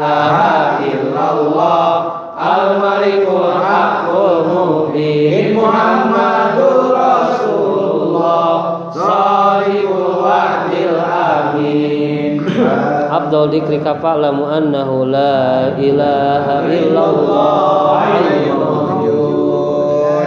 ilaha illallah al-malikul haqqul mubin Muhammadur Rasulullah shalihul wa'dil amin. Abdul dikri kafa'lamu annahu la ilaha illallah illallah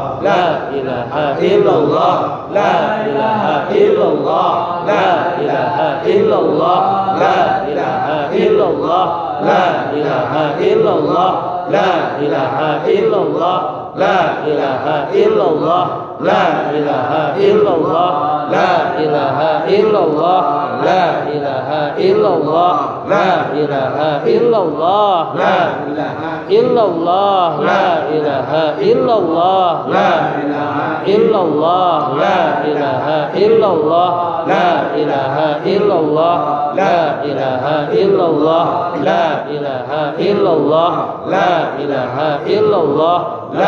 illallah la ilaha illallah la ilaha illallah la ilaha illallah la ilaha illallah la ilaha illallah la ilaha illallah la ilaha illallah la ilaha illallah la ilaha illallah la ilaha illallah la ilaha illallah la ilaha illallah la ilaha illallah la ilaha illallah la ilaha illallah la ilaha illallah la ilaha illallah la ilaha illallah la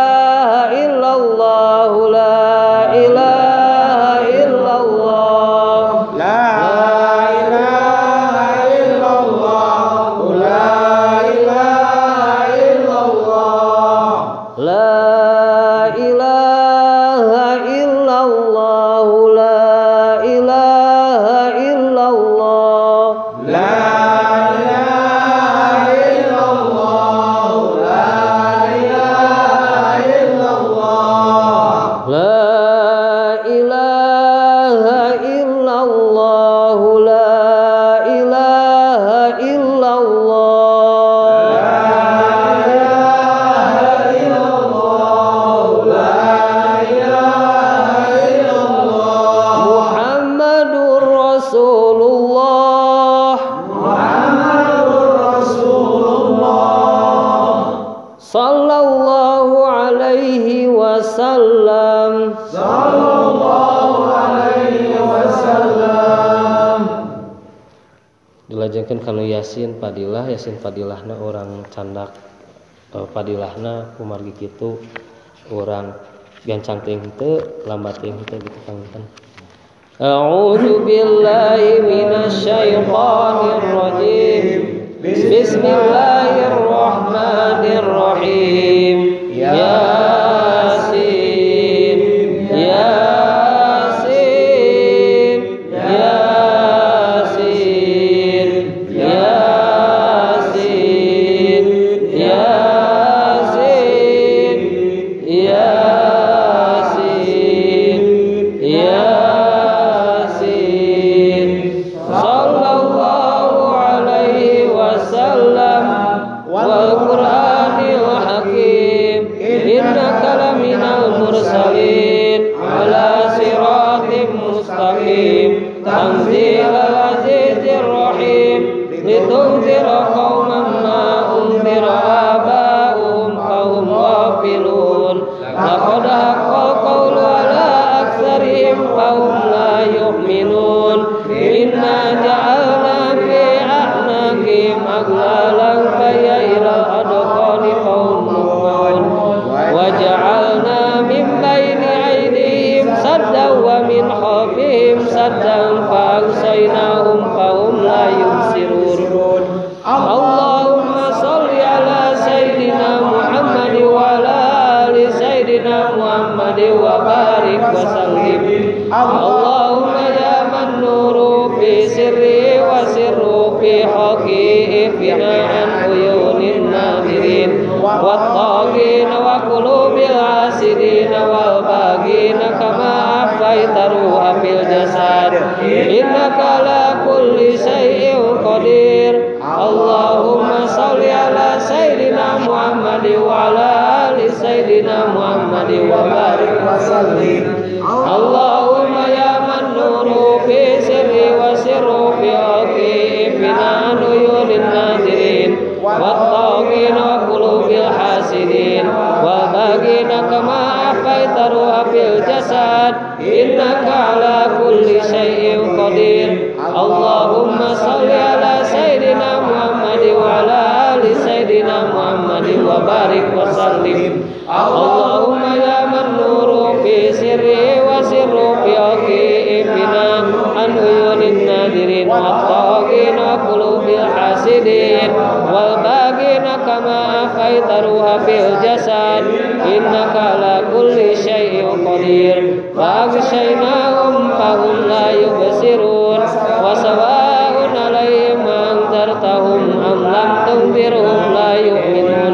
kalau yasin fadilahna orang candak fadilahna kumargi kitu orang gancang teuing henteu lambat teuing henteu gitu panginten. A'udzu billahi minasy syaithanir rajim. Bismillahirrahmanirrahim. Innaka ala kulli syai'in Allahumma sholli ala sayyidina Muhammad wa ala ali sayyidina Muhammad wa barik wa sallim. Allahumma ya man nuru fi sirri wa sirru fi aqibina an uyunin nadirin wa taqin wa qulubil hasidin wal bagina kama afaitaruha fil jasad innaka ala kulli syai'in qadir faghshaynahum fahum la yubsirun wa sawa'un 'alaihim anzartahum am lam tunzirhum la yu'minun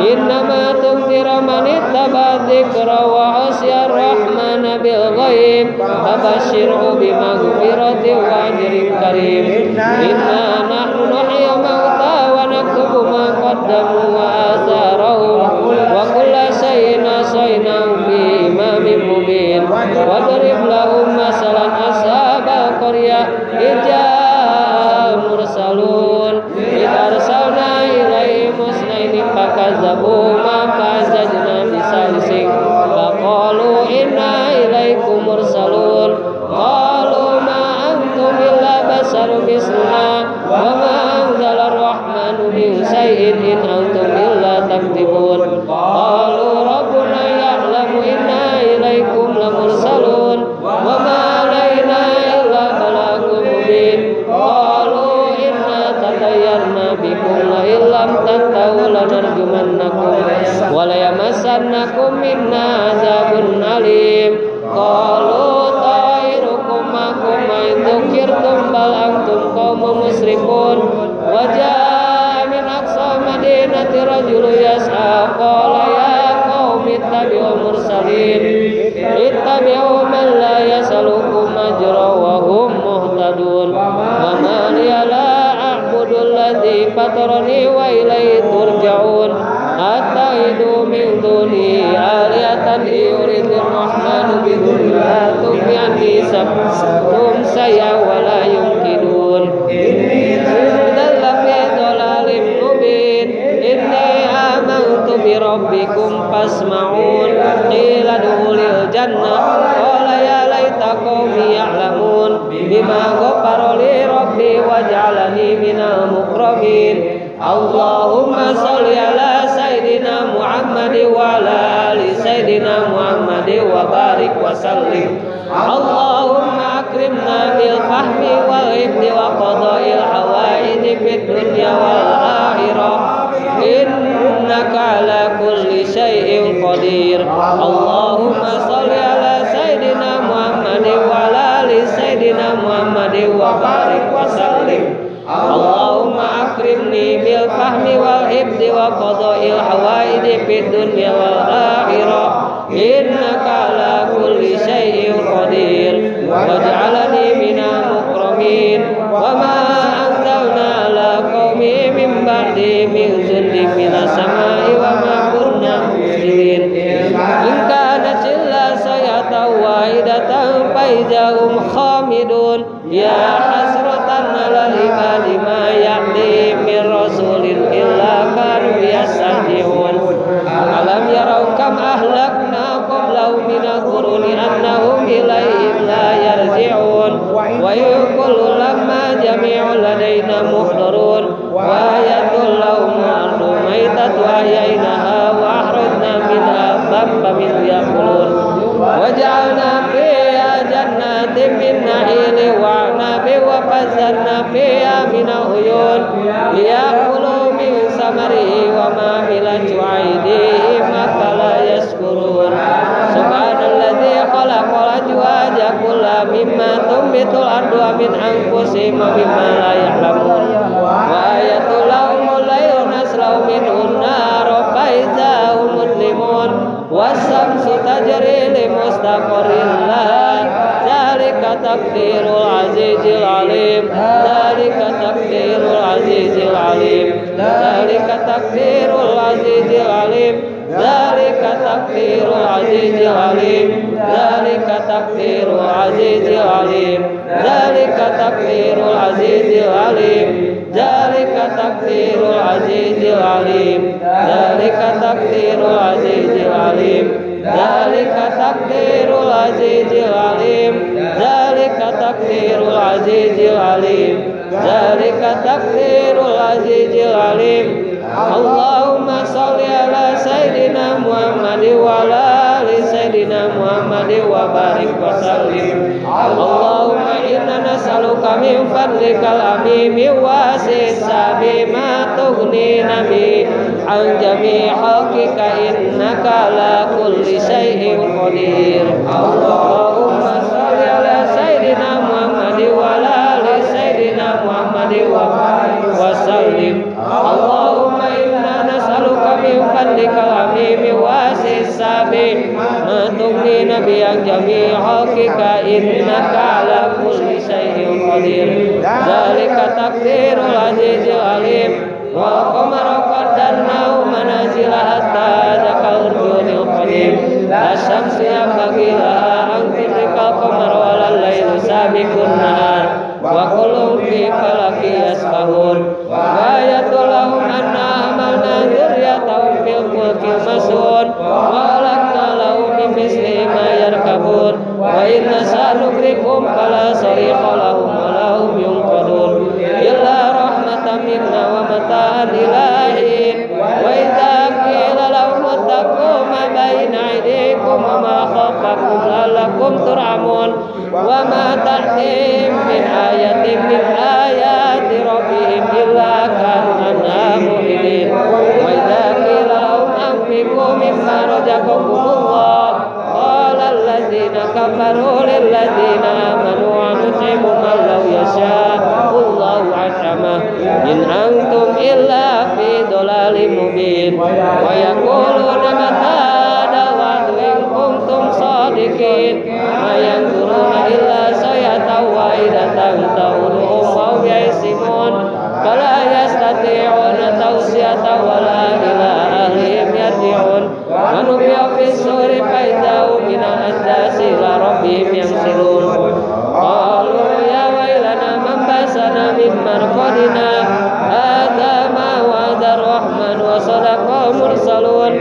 innama tunziru man ittaba dzikra wa 'asiya ar-rahmana bil ghaib fabashshirhu bi maghfiratin wa ajrin karim inna nahnu nuhyi al mauta wa naktubu ma qaddamu wa atharahum wa kulla shay'in ahsaynahu bi imamin mubin wadrib lahum masalan ashabal qaryah idza mursalun arsalna ilaihim musnaini fakazzabu makazajna bisalisik faqalu inna ilaikum mursalun qalu ma antum illa basarun misluna wa ma anzala ar-rahmanu min shay'in in antum illa takdibun qalu rabbuna ya'lamu inna ilaikum lamursalun wa ma alaina illa balagul mubin qalu inna tatayyarna bikum la illam tatawu lanarjumannakum wa la yamassannakum minna azabun alim qalu ta'irukum ma'akum ma'in dhukirtum bal antum qawmu musrifun wa ja'a min aqsa madinati rajulu yas'a qala ya qawmi ittabi'u mursalin ittabi'u man la yas'alukum ajra wa hum muhtadun wa man yala الذي فطرني وإليه ترجعون أتعد من دوني آلهة يريد الرحمن بهم لا تغني عني سمعهم شيئا ولا يمكنون إني إذا لفي ضلال مبين إني آمنت بربكم فاسمعون قيل ادخل الجنة قال يا ليت قومي يعلمون بما غفر لي ربي وجعلني من المكرمين اللهم صل على سيدنا محمد وعلى آل سيدنا محمد وبارك وسلم اللهم أكرمنا بالفهم والعلم وقضاء الحوائج في الدنيا والآخرة إنك على كل شيء قدير اللهم صل على سيدنا محمد وعلى آل سيدنا محمد وبارك وسلم اللهم أكرمني بالفهم والحفظ وقضاء الحوائج في الدنيا والآخرة إنك على كل شيء قدير واجعلني من المكرمين وما أنزلنا على قومه من بعده من جند من السماء وما كنا مرسلين إن كانت إلا صيحة واحدة فإذا هم خامدون يا حسرة على العباد ما يأتيهم من رسول إلا كانوا يستهزئون ألم يروا كم أهلكنا قبلهم من القرون أنهم إليهم لا يرجعون وإن كل لما جميع لدينا محضرون وآية لهم الأرض ميتة أحييناها وأخرجنا منها ثمرا مما يأكلون وجعلنا فيها جنات من نخيل وأعناب وفجرنا فيها من العيون ليأكلوا من ثمره وما عملته أيديهم أفلا يشكرون سبحان الذي خلق الأزواج كلها مما تنبت الأرض ومن أنفسهم ومما لا يعلمون وآية لهم الليل نسلخ منه النار فإذا هم مظلمون والشمس تجري لمستقر لها ذلك تقدير العزيز العليم ذلك تقدير العزيز العليم ذلك تقدير العزيز العليم ذلك تقدير العزيز العليم ذلك تقدير العزيز العليم ذلك تقدير العزيز العليم ذلك تقدير العزيز العليم ذلك تقدير العزيز العليم Dzalika takdirul azizil alim, dzalika takdirul azizil alim, dzalika takdirul azizil alim. Allahumma shalli ala sayidina Muhammadin wa ala ali sayidina Muhammadin wa barik wa sallim. Allahumma inna nas'aluka min fadlikal amimi wa sisabi ma tughnina bi an jami' haqqika innaka ala kulli shay'in qadir. Allahumma shalli ala sayidina Muhammadin wa ala ali sayidina Muhammadin wa barik wa sallim. Allahumma inna nas'aluka min fadlikal amimi wa sisabi ma tughnina bi an jami' haqqika innaka ala kulli shay'in qadir. Dzalika taqdirul azizil alim. Wal qamara qaddarnahu manazila hatta dzakal urjunil qadim. La syamsi yambaghi laha an tudrikal qamara wa lal lailu sabiqun nahar wa kullun fi falakin yasbahun. Wa ayatul lahum anna amalna dzurriyyatahum fil fulkil mashhun wa khalaqna lahum min mislihi ma yarkabun. Wa in nasha nughrikkum fala sariqa lahum wa lahum yunqadun illa rahmatan minna wa mataan ilahi. Wa idza qila lahum ittaqu ma baina aydikum wa ma khalfakum la'allakum turhamun. Wa ma ta'tihim min ayatin min ayati rabbihim illa kanu anha mu'ridin. Wa idza qila lahum anfiqu mimma razaqakumullah qala allazina kafaru lil ladzina amanu an'imum man law yasha'ullahu an'ama in antum illa fi dhalalim mubin. Wa yaquluna mata da'watu in kuntum sadiqin. Ma yanzuruna illa sayatan wahidatan ta'uduhum wa ya'simun. Fala yastati'una tawsiyatan wa la ila ahlihim yarji'un. Wa nufi'a fi suri faida'u minal asdasi ila rabbihim yamsilun. Qalu ya wailana man basana min marqadina hadza ma wa'ada ar-rahman wa sadaqa mursalun.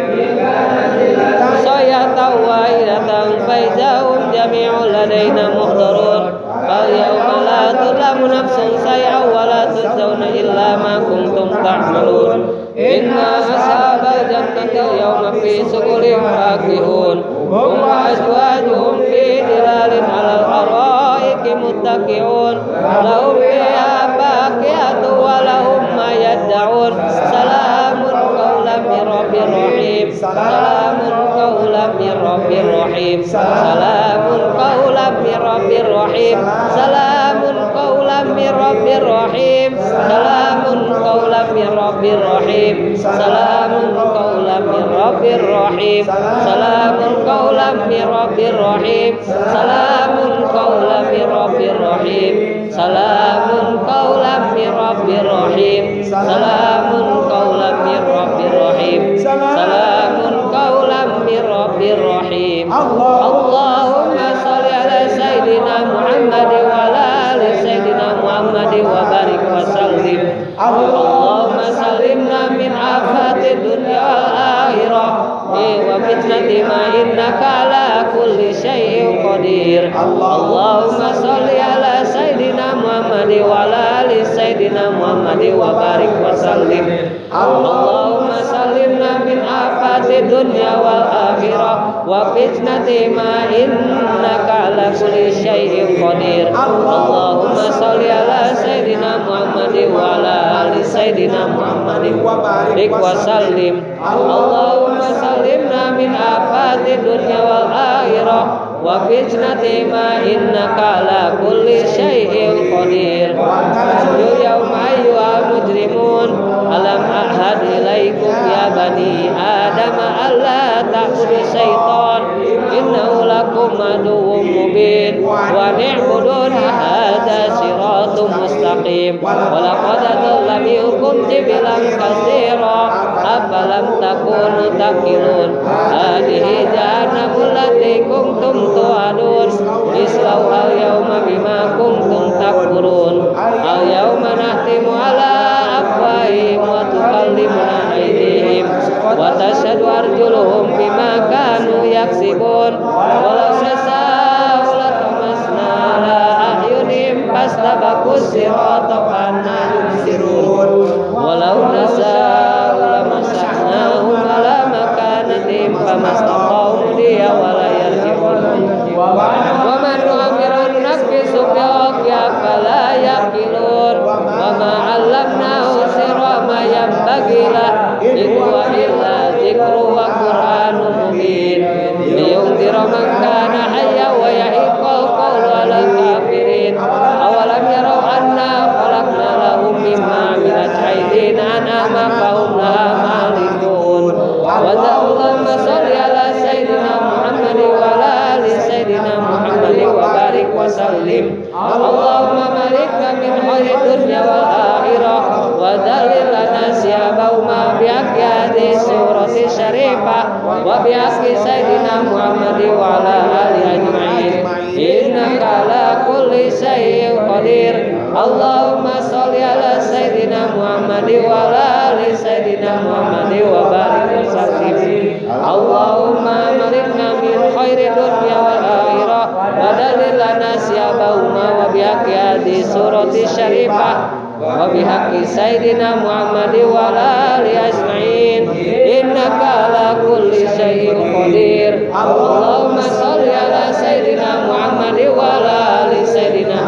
Sayatan wahidatan faida'u jami'un ladaina muhdarun. Fal yawma la tudlamu nafsun say'an wa la tujzauna illa ma kuntum ta'malun. Inna ashabal jannati yawma fi sughulin fakihun. Hum wa azwajuhum fi dhilalin 'alal ara'iki muttaqi'un. Lahum fiha fakihatun wa lahum ma yad'un. Salamun qawlan min rabbir rahim. Salamun qawlan min rabbir rahim. Salamun qawlan min rabbir rahim. Salamun qawlan min rabbir rahim. Salamun qawlan min rabbir rahim. Salamun qawlan min rabbir rahim. Salamun qawlan min rabbir rahim. Salamun qawlan min rabbir rahim. Salamun qawlan min rabbir rahim. Salamun qawlan min rabbir rahim. Salamun qawlan min rabbir rahim. Allahumma shalli ala sayidina Muhammadin wa ala ali sayidina Muhammadin wa barik wa sallim. Allahumma sallimna min afati dunya wal akhirah wa fitnati ma innaka ala kulli syai'in qadir. Allahumma shalli ala sayidina Muhammadin wa ala ali sayidina Muhammadin wa barik wa sallim. Allahumma sallimna min afati dunya wal akhirah wa fitnati ma innaka ala kulli syai'in qadir. Allahumma shalli ala sayidina Muhammadin wa ala ali sayidina Muhammadin wa barik wa sallim. Allahumma sallimna min afati dunya wal akhirah wa fitnati ma innaka ala kulli syai'in qadir. Wasjudu yawma ayyuhal mujrimun. Alam ahad ilaikum ya bani adam alla ta'budu syaitan innahu lakum aduwwun mubin. Wa ni'buduni hadza siratun mustaqim. Wa laqad adalla minkum jibilan katsira afalam takunu taqilun. Hadhihi jahannamu allati kuntum tu'adun. Islauha al-yawma bima kuntum takfurun. Al-yawma nahtimu ala afwahihim wa tukallimuna aydihim wa tashhadu arjuluhum bima kanu yaksibun. Muhammadin wa ala ali sayyidina Muhammadin wa barik wa sallim. Allahumma malikna min khairi dunya wal akhirah wa dalilana siyabahuma wa bihaqi hadis surati syarifah wa bihaqi sayyidina Muhammadin wa ala ali ajma'in innaka ala kulli syai'in qadir. Allahumma shalli ala sayyidina Muhammadin wa ala ali sayyidina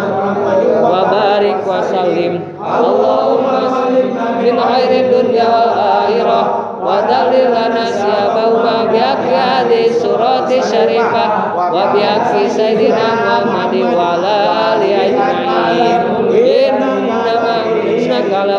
wa barik wa sallim. Allahumma sallimna min khairi dunya wal akhirah wa dalilana siyabahuma bihaqi hadis surati syarifah wa bihaqi sayyidina Muhammadin wa ala ali ajma'in innaka ala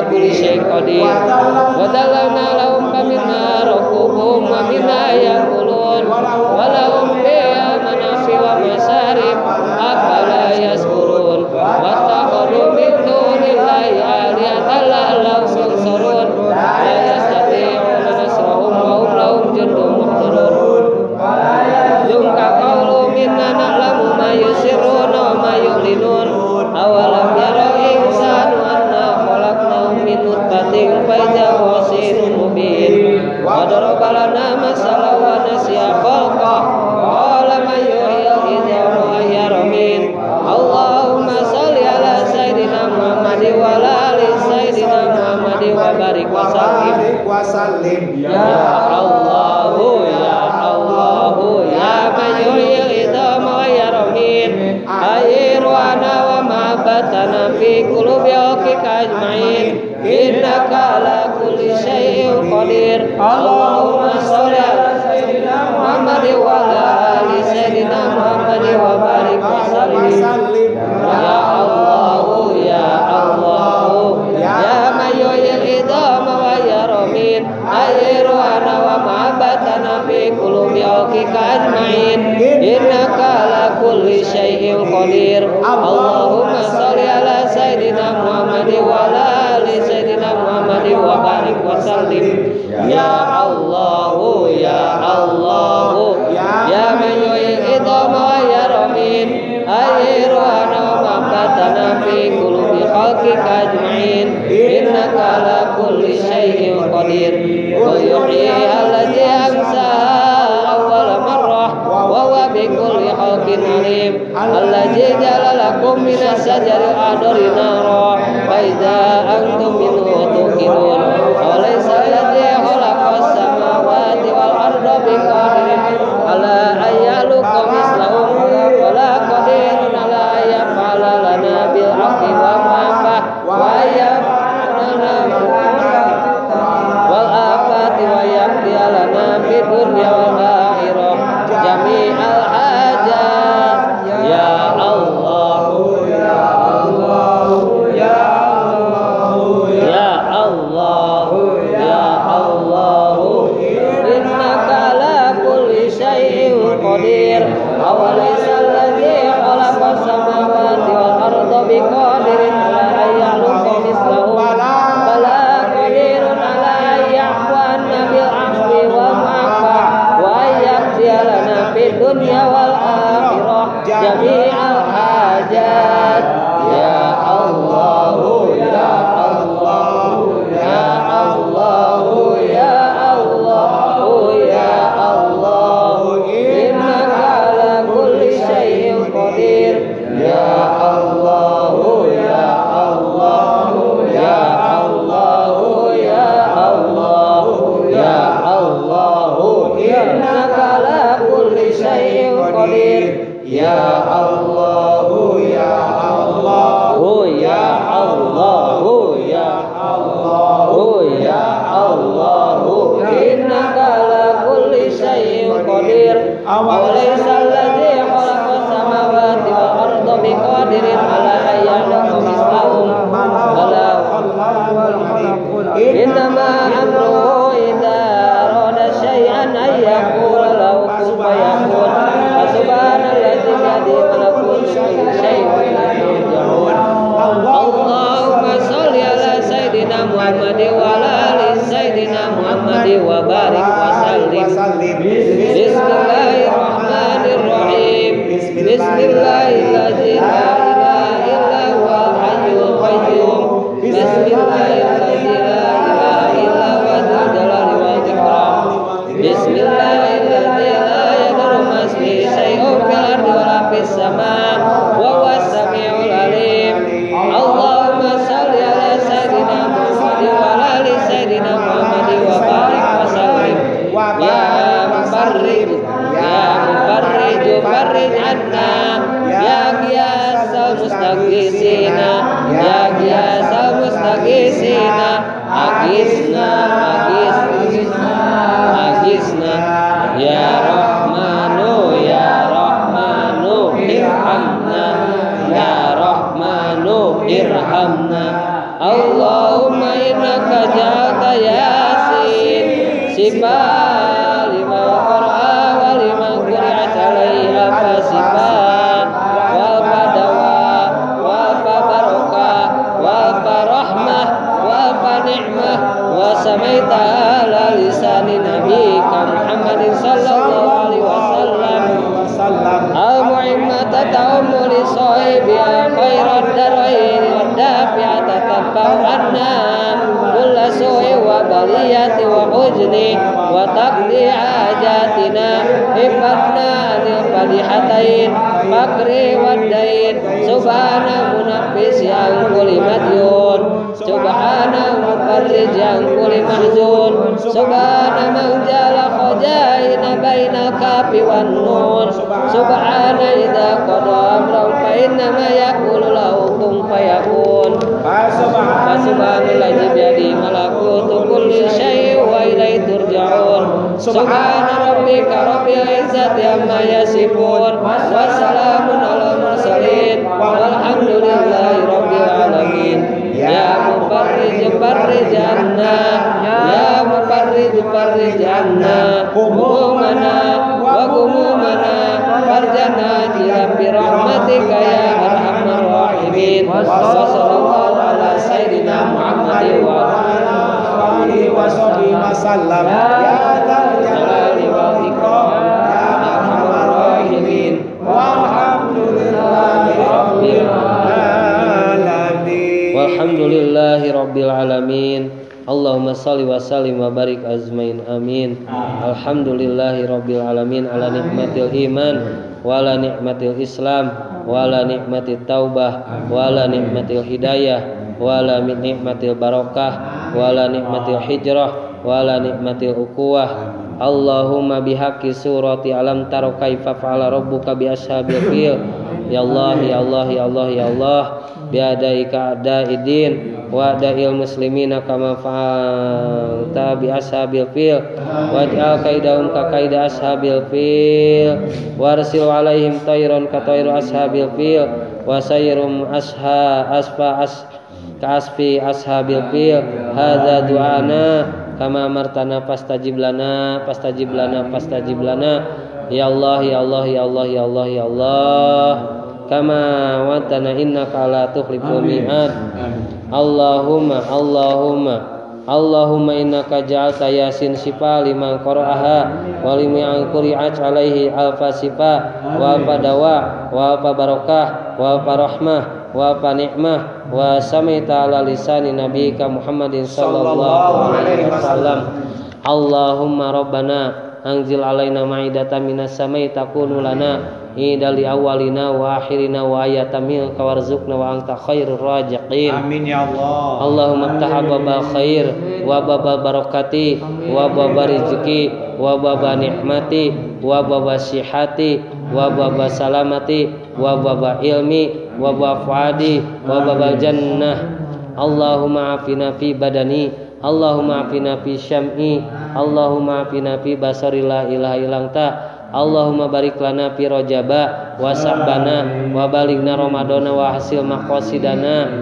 kulli syai'in qadir. Wa dallana lahum minna rukuhum wa minna yaqulun wa lahum biha manafi wa masarib afala yaskurun wa taqulu min dunillahi aliyatan la'allahum yansurun la yastati'una nasrahum wa hum lahum jundun muhdarun yumka qawlu minna na'lamu ma yusirrun wa ma yu'linun awalam yaraw insanu anna khalaqnahum min nutfatin faidha Wadaraba lana masalah wa nasiya khalqah Qala man yuhyil idha wa hiya ramin. Allahumma salli ala sayyidina Muhammadin wa ala ali sayyidina Muhammadin wa barik wa sallim. Ya Allahu ya Allahu ya man yuhyil idha wa hiya ramin. Airwana wa mahabatana fi qulubi haqika ajma'in innaka ala kulli syai'in qadir. Allahumma sholli ala sayyidina Muhammadin wa ala ali sayyidina Muhammadin wa barik wa sallim. Ya Allahu ya Allahu ya man yuhyil idhama wa hiya ramin. Ahyina wa ma'abatana fi qulubi haqika ajma'in innaka ala kulli syai'in qadir. Allahumma sholli ala sayyidina Muhammadin wa ala ali sayyidina Muhammadin wa barik wa sallim. Ya Allahu ya Allahu ya man yuhyil idhama wa hiya ramin. Ahyina wa ma'abatana fi qulubi haqika ajma'in innaka ala kulli syai'in qadir. Wa yuhyil ladzi amsaha awwala marrah wa huwa bi kulli khalqin alim. Alladzi ja'ala lakum minas sajaril akhdari nara fa idza antum minhu tuqinun wa laysa alladzi khalaqas samawati wal arda biqadirin ala ayyalukum mislahum wa la qadirun ala yaf'ala lana bil haqqi wa ma fa'ala dunia wal akhirah jami'al hajat. Ya Allah ya Allah ya Allah ya Allah ya Allah innaka ala kulli syai'in qadir. Awalaisal ladzi khalaqas samawati wal arda biqadirin ala ayyaluqa mislahum bala qadirun ala yahwana bil afwi wa lana fid dunya wal akhirah jami'al hajat. Ya Allah ya Allah ya Allah ya Allah ya Allah innaka ala kulli syai'in qadir. Ya Allah ya Allah ya Allah ya Allah ya Allah innaka ala syai'in qadir. Ya Allah ya Allah ya Allah ya Allah ya Allah innaka ala kulli syai'in qadir. Awalaisal ladzi khalaqas samawati wal arda biqadirin ala ayyalukum mislahum bala innama amruhu idza arada syai'an ay yaqulu fayakun. Subhanalladzi bi yadihi syai'un la yudhun. Allahumma shalli ala sayyidina Muhammadin wa ala ali sayyidina Muhammadin wa barik wa sallim. Bismillahirrahmanirrahim. Bismillahirrahmanirrahim. La ilaha illa huwal hayyul qayyum. Bismillahirrahmanirrahim. Wala nikmatil Islam, wala nikmatil taubah, wala nikmatil hidayah, wala nikmatil barokah, wala nikmatil hijrah, wala nikmatil ukuwah. Allahumma bihaqi surati alam taro kaifa fa'ala rabbuka bi ashabil fil. Ya Allah, ya Allah, ya Allah, ya Allah, biadaika adaidin wa'da'il muslimina kama fa'alta bi ashabil fil waj'al kaidahum ka kaidah ashabil fil warsil alaihim tayron ka tayru ashabil fil wasayrum asha asfa as ka asfi ashabil fil hadza du'ana kama martana fastajib lana fastajib lana fastajib lana ya Allah ya Allah ya Allah ya Allah ya Allah kama wa'adtana innaka la tukhliful mi'ad. Allahumma Allahumma Allahumma innaka ja'alta yasin shifa liman qara'aha wa liman quri'at 'alaihi alfa shifa wa fadawa wa fa barakah wa fa rahmah wa fa ni'mah wa samaita 'ala lisani nabika Muhammadin sallallahu alaihi wasallam. Allahumma rabbana anzil 'alaina ma'idatan minas sama'i takunu lana idali awalina wa akhirina wa ayatamil kawarzuqna wa anta khairur raziqin. Amin ya Allah. Allahumma aftah baba khair wa baba barakati wa baba rizki wa baba nikmati wa baba sihati wa baba salamati wa baba ilmi wa baba fuadi wa baba jannah. Allahumma afina fi badani, Allahumma afina fi syam'i, Allahumma afina fi basari la ilaha illanta. Allahumma barik lana fi rajaba wa sa'bana wa balighna ramadana wa hasil maqasidana.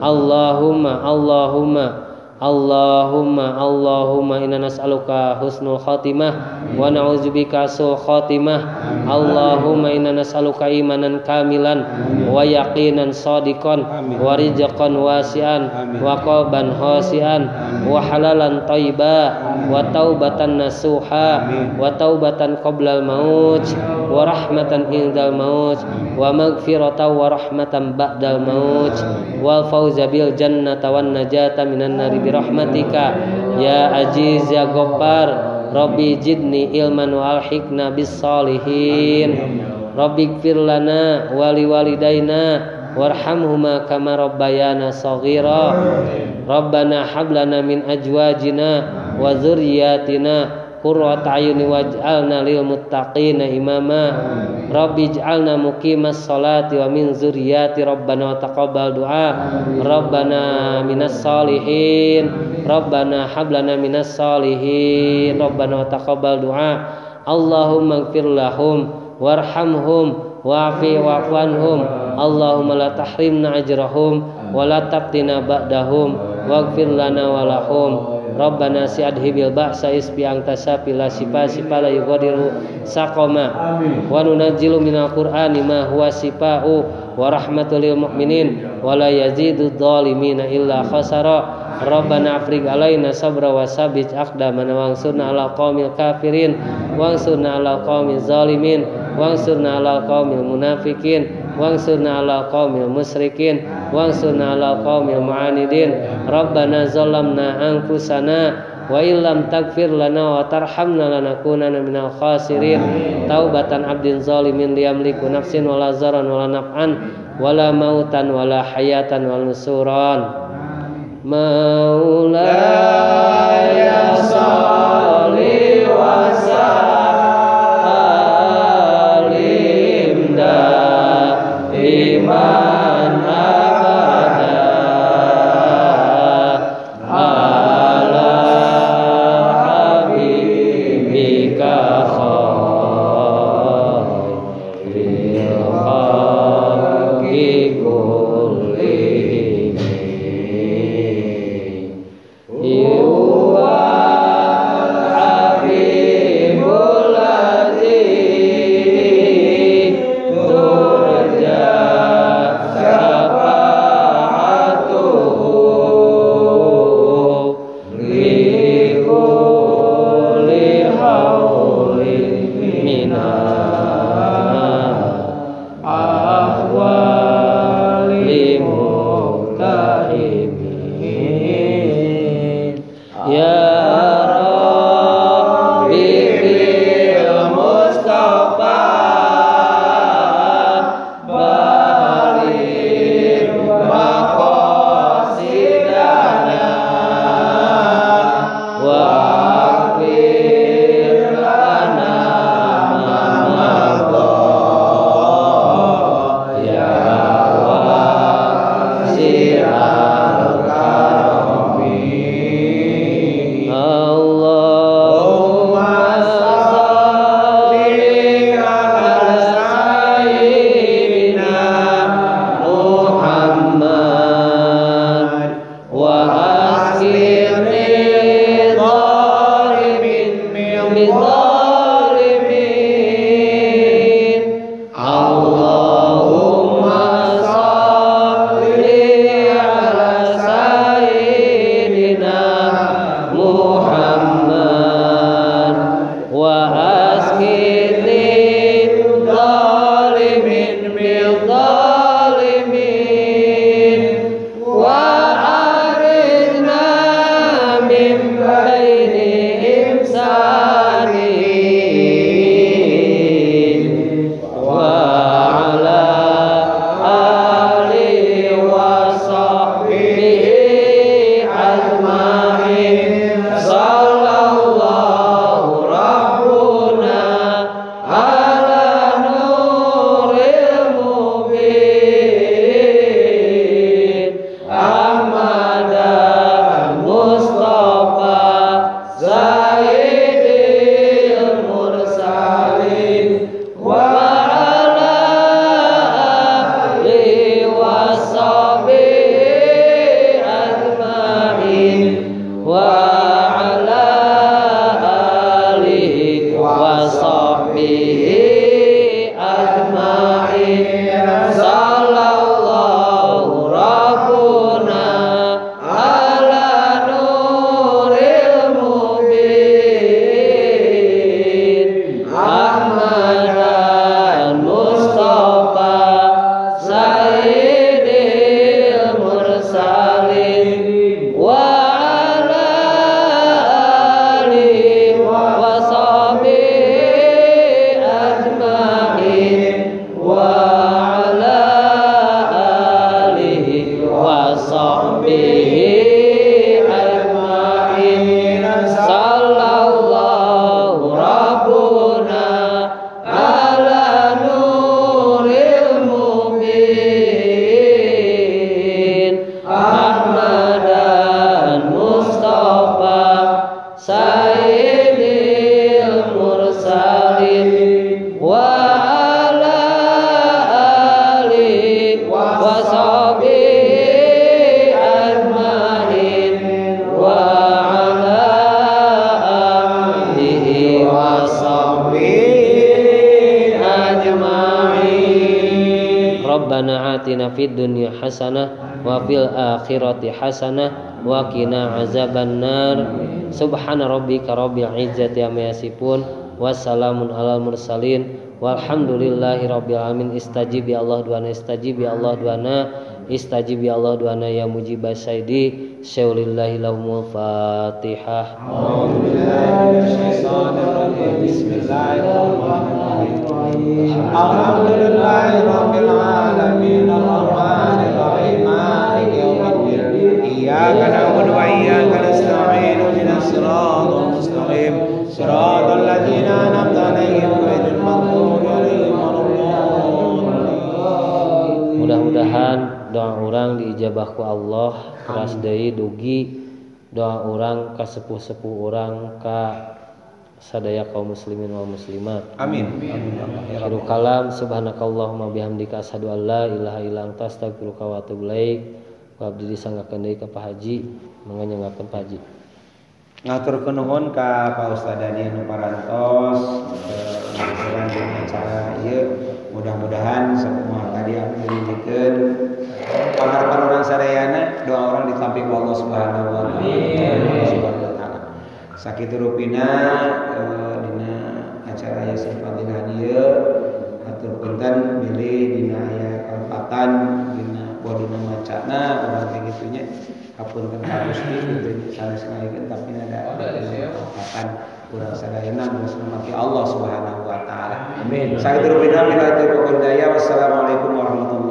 Allahumma Allahumma Allahumma Allahumma inna nas'aluka husnul khatimah wa na'udzubika su'ul khatimah. Allahumma inna nas'aluka imanan kamilan wa yaqinan shadiqan wa rizqan wasi'an wa qalban khashi'an wa halalan thayyiban wa taubatan nasuha wa taubatan qabla al-maut wa rahmatan indal maut wa maghfiratan wa rahmatan ba'dal maut wal fawza bil jannati wan najata minan nar birahmatika ya aziz ya ghaffar. Rabbi zidni ilman wa alhiqna bis salihin. Rabbighfir lana wa liwalidayna warhamhuma kama rabbayana saghira. Rabbana hab lana min azwajina wa dzurriyyatina qurrata ayuni waj'alna lil muttaqina imama. Rabbij'alna muqimas salati wa min dzurriyyati rabbana wa taqabbal du'a. Rabbana minas salihin, rabbana hab lana minas salihin, rabbana wa taqabbal du'a. Allahumma ighfir lahum warhamhum wa'fi wa'fu anhum. Allahumma la tahrimna ajrahum wa la tabtina ba'dahum waghfir lana wa lahum. Rabbana si'adhi bil ba'sa isbi angtasafi la sifa sifa la yughadiru saqama. Wa nunazzilu minal Qur'ani ma huwa sifa'u wa rahmatul lil mu'minin wa la yazidudz zalimina illa khasara. Rabbana afrigh alaina sabra wa sabit aqdamana wansurna 'alal qaumil kafirin wansurna 'alal qaumiz zalimin wansurna 'alal qaumil munafiqin wansurna 'alal qaumil musyrikin wansurna 'alal qaumil mu'anidin. Rabbana zalamna anfusana wa illam tagfir lana wa tarhamna lanakunanna minal khasirin. Taubatan abdin zalimin liyamliku nafsin wala zaran wala naf'an wala mautan wala hayatan wal nusuran. Maulaya sholli wa sallim iman abada ala habibika khairil khalqi kullihim huwa habibul ladzi turja syafa'atuhu li kulli haulin minal ahwali muqtarimin. Ya Rabbi bil Mustafa baligh maqasidana wa aqbil lana ma madha ya wasi'al karami. Allahumma shalli ala sayyidina Muhammad wa aslim min zalimin. Allahumma shalli ala sayyidina Muhammad wa asqini zalimin bil zalimin wa arinna fid dunya hasanah wa fil akhirati hasanah wa qina azaban nar. Subhana rabbika rabbil izzati amma yasifun wassalamun alal mursalin walhamdulillahi rabbil alamin. Istajib ya Allah du'ana, istajib ya Allah du'ana, istajib ya Allah du'ana ya mujibah sayyidi syaulillahi lahumul fatihah. Alhamdulillahi rabbil alamin arrahmanir rahim maliki yaumiddin iyyaka na'budu wa iyyaka nasta'in ihdinas siratal mustaqim siratal ladzina an'amta alaihim ghairil maghdubi alaihim waladdallin. Mudah-mudahan doa orang diijabahku Allah, keras deui dugi doa orang ka sepuh-sepuh orang ka sadaya kaum muslimin wal muslimat. Amin. Akhirul kalam subhanakallahumma bihamdika asyhadu an la ilaha illa anta astaghfiruka wa atubu ilaik. Ku abdi disanggakeun deui ka Pak Haji, manganyanggakeun Pak Haji. Ngatur nuhun ka Pak Ustad Dani nu parantos sareng acara ieu, mudah-mudahan sakumaha tadi abdi dijikeun pangarep urang sadayana doa orang ditampi ku Allah subhanahu wa ta'ala. Sakitu rupina dina acara yasin fadilah ieu hatur punten milih dina aya kalpatan dina podina macana urang teh kitu nya hapunten Pak Gusti diberi sanes ngayakeun tapi ada kalpatan urang sadayana geus nampi Allah Subhanahu wa taala. Amin. Sakitu rupina milih hatur punten daya wassalamualaikum warahmatullahi wabarakatuh.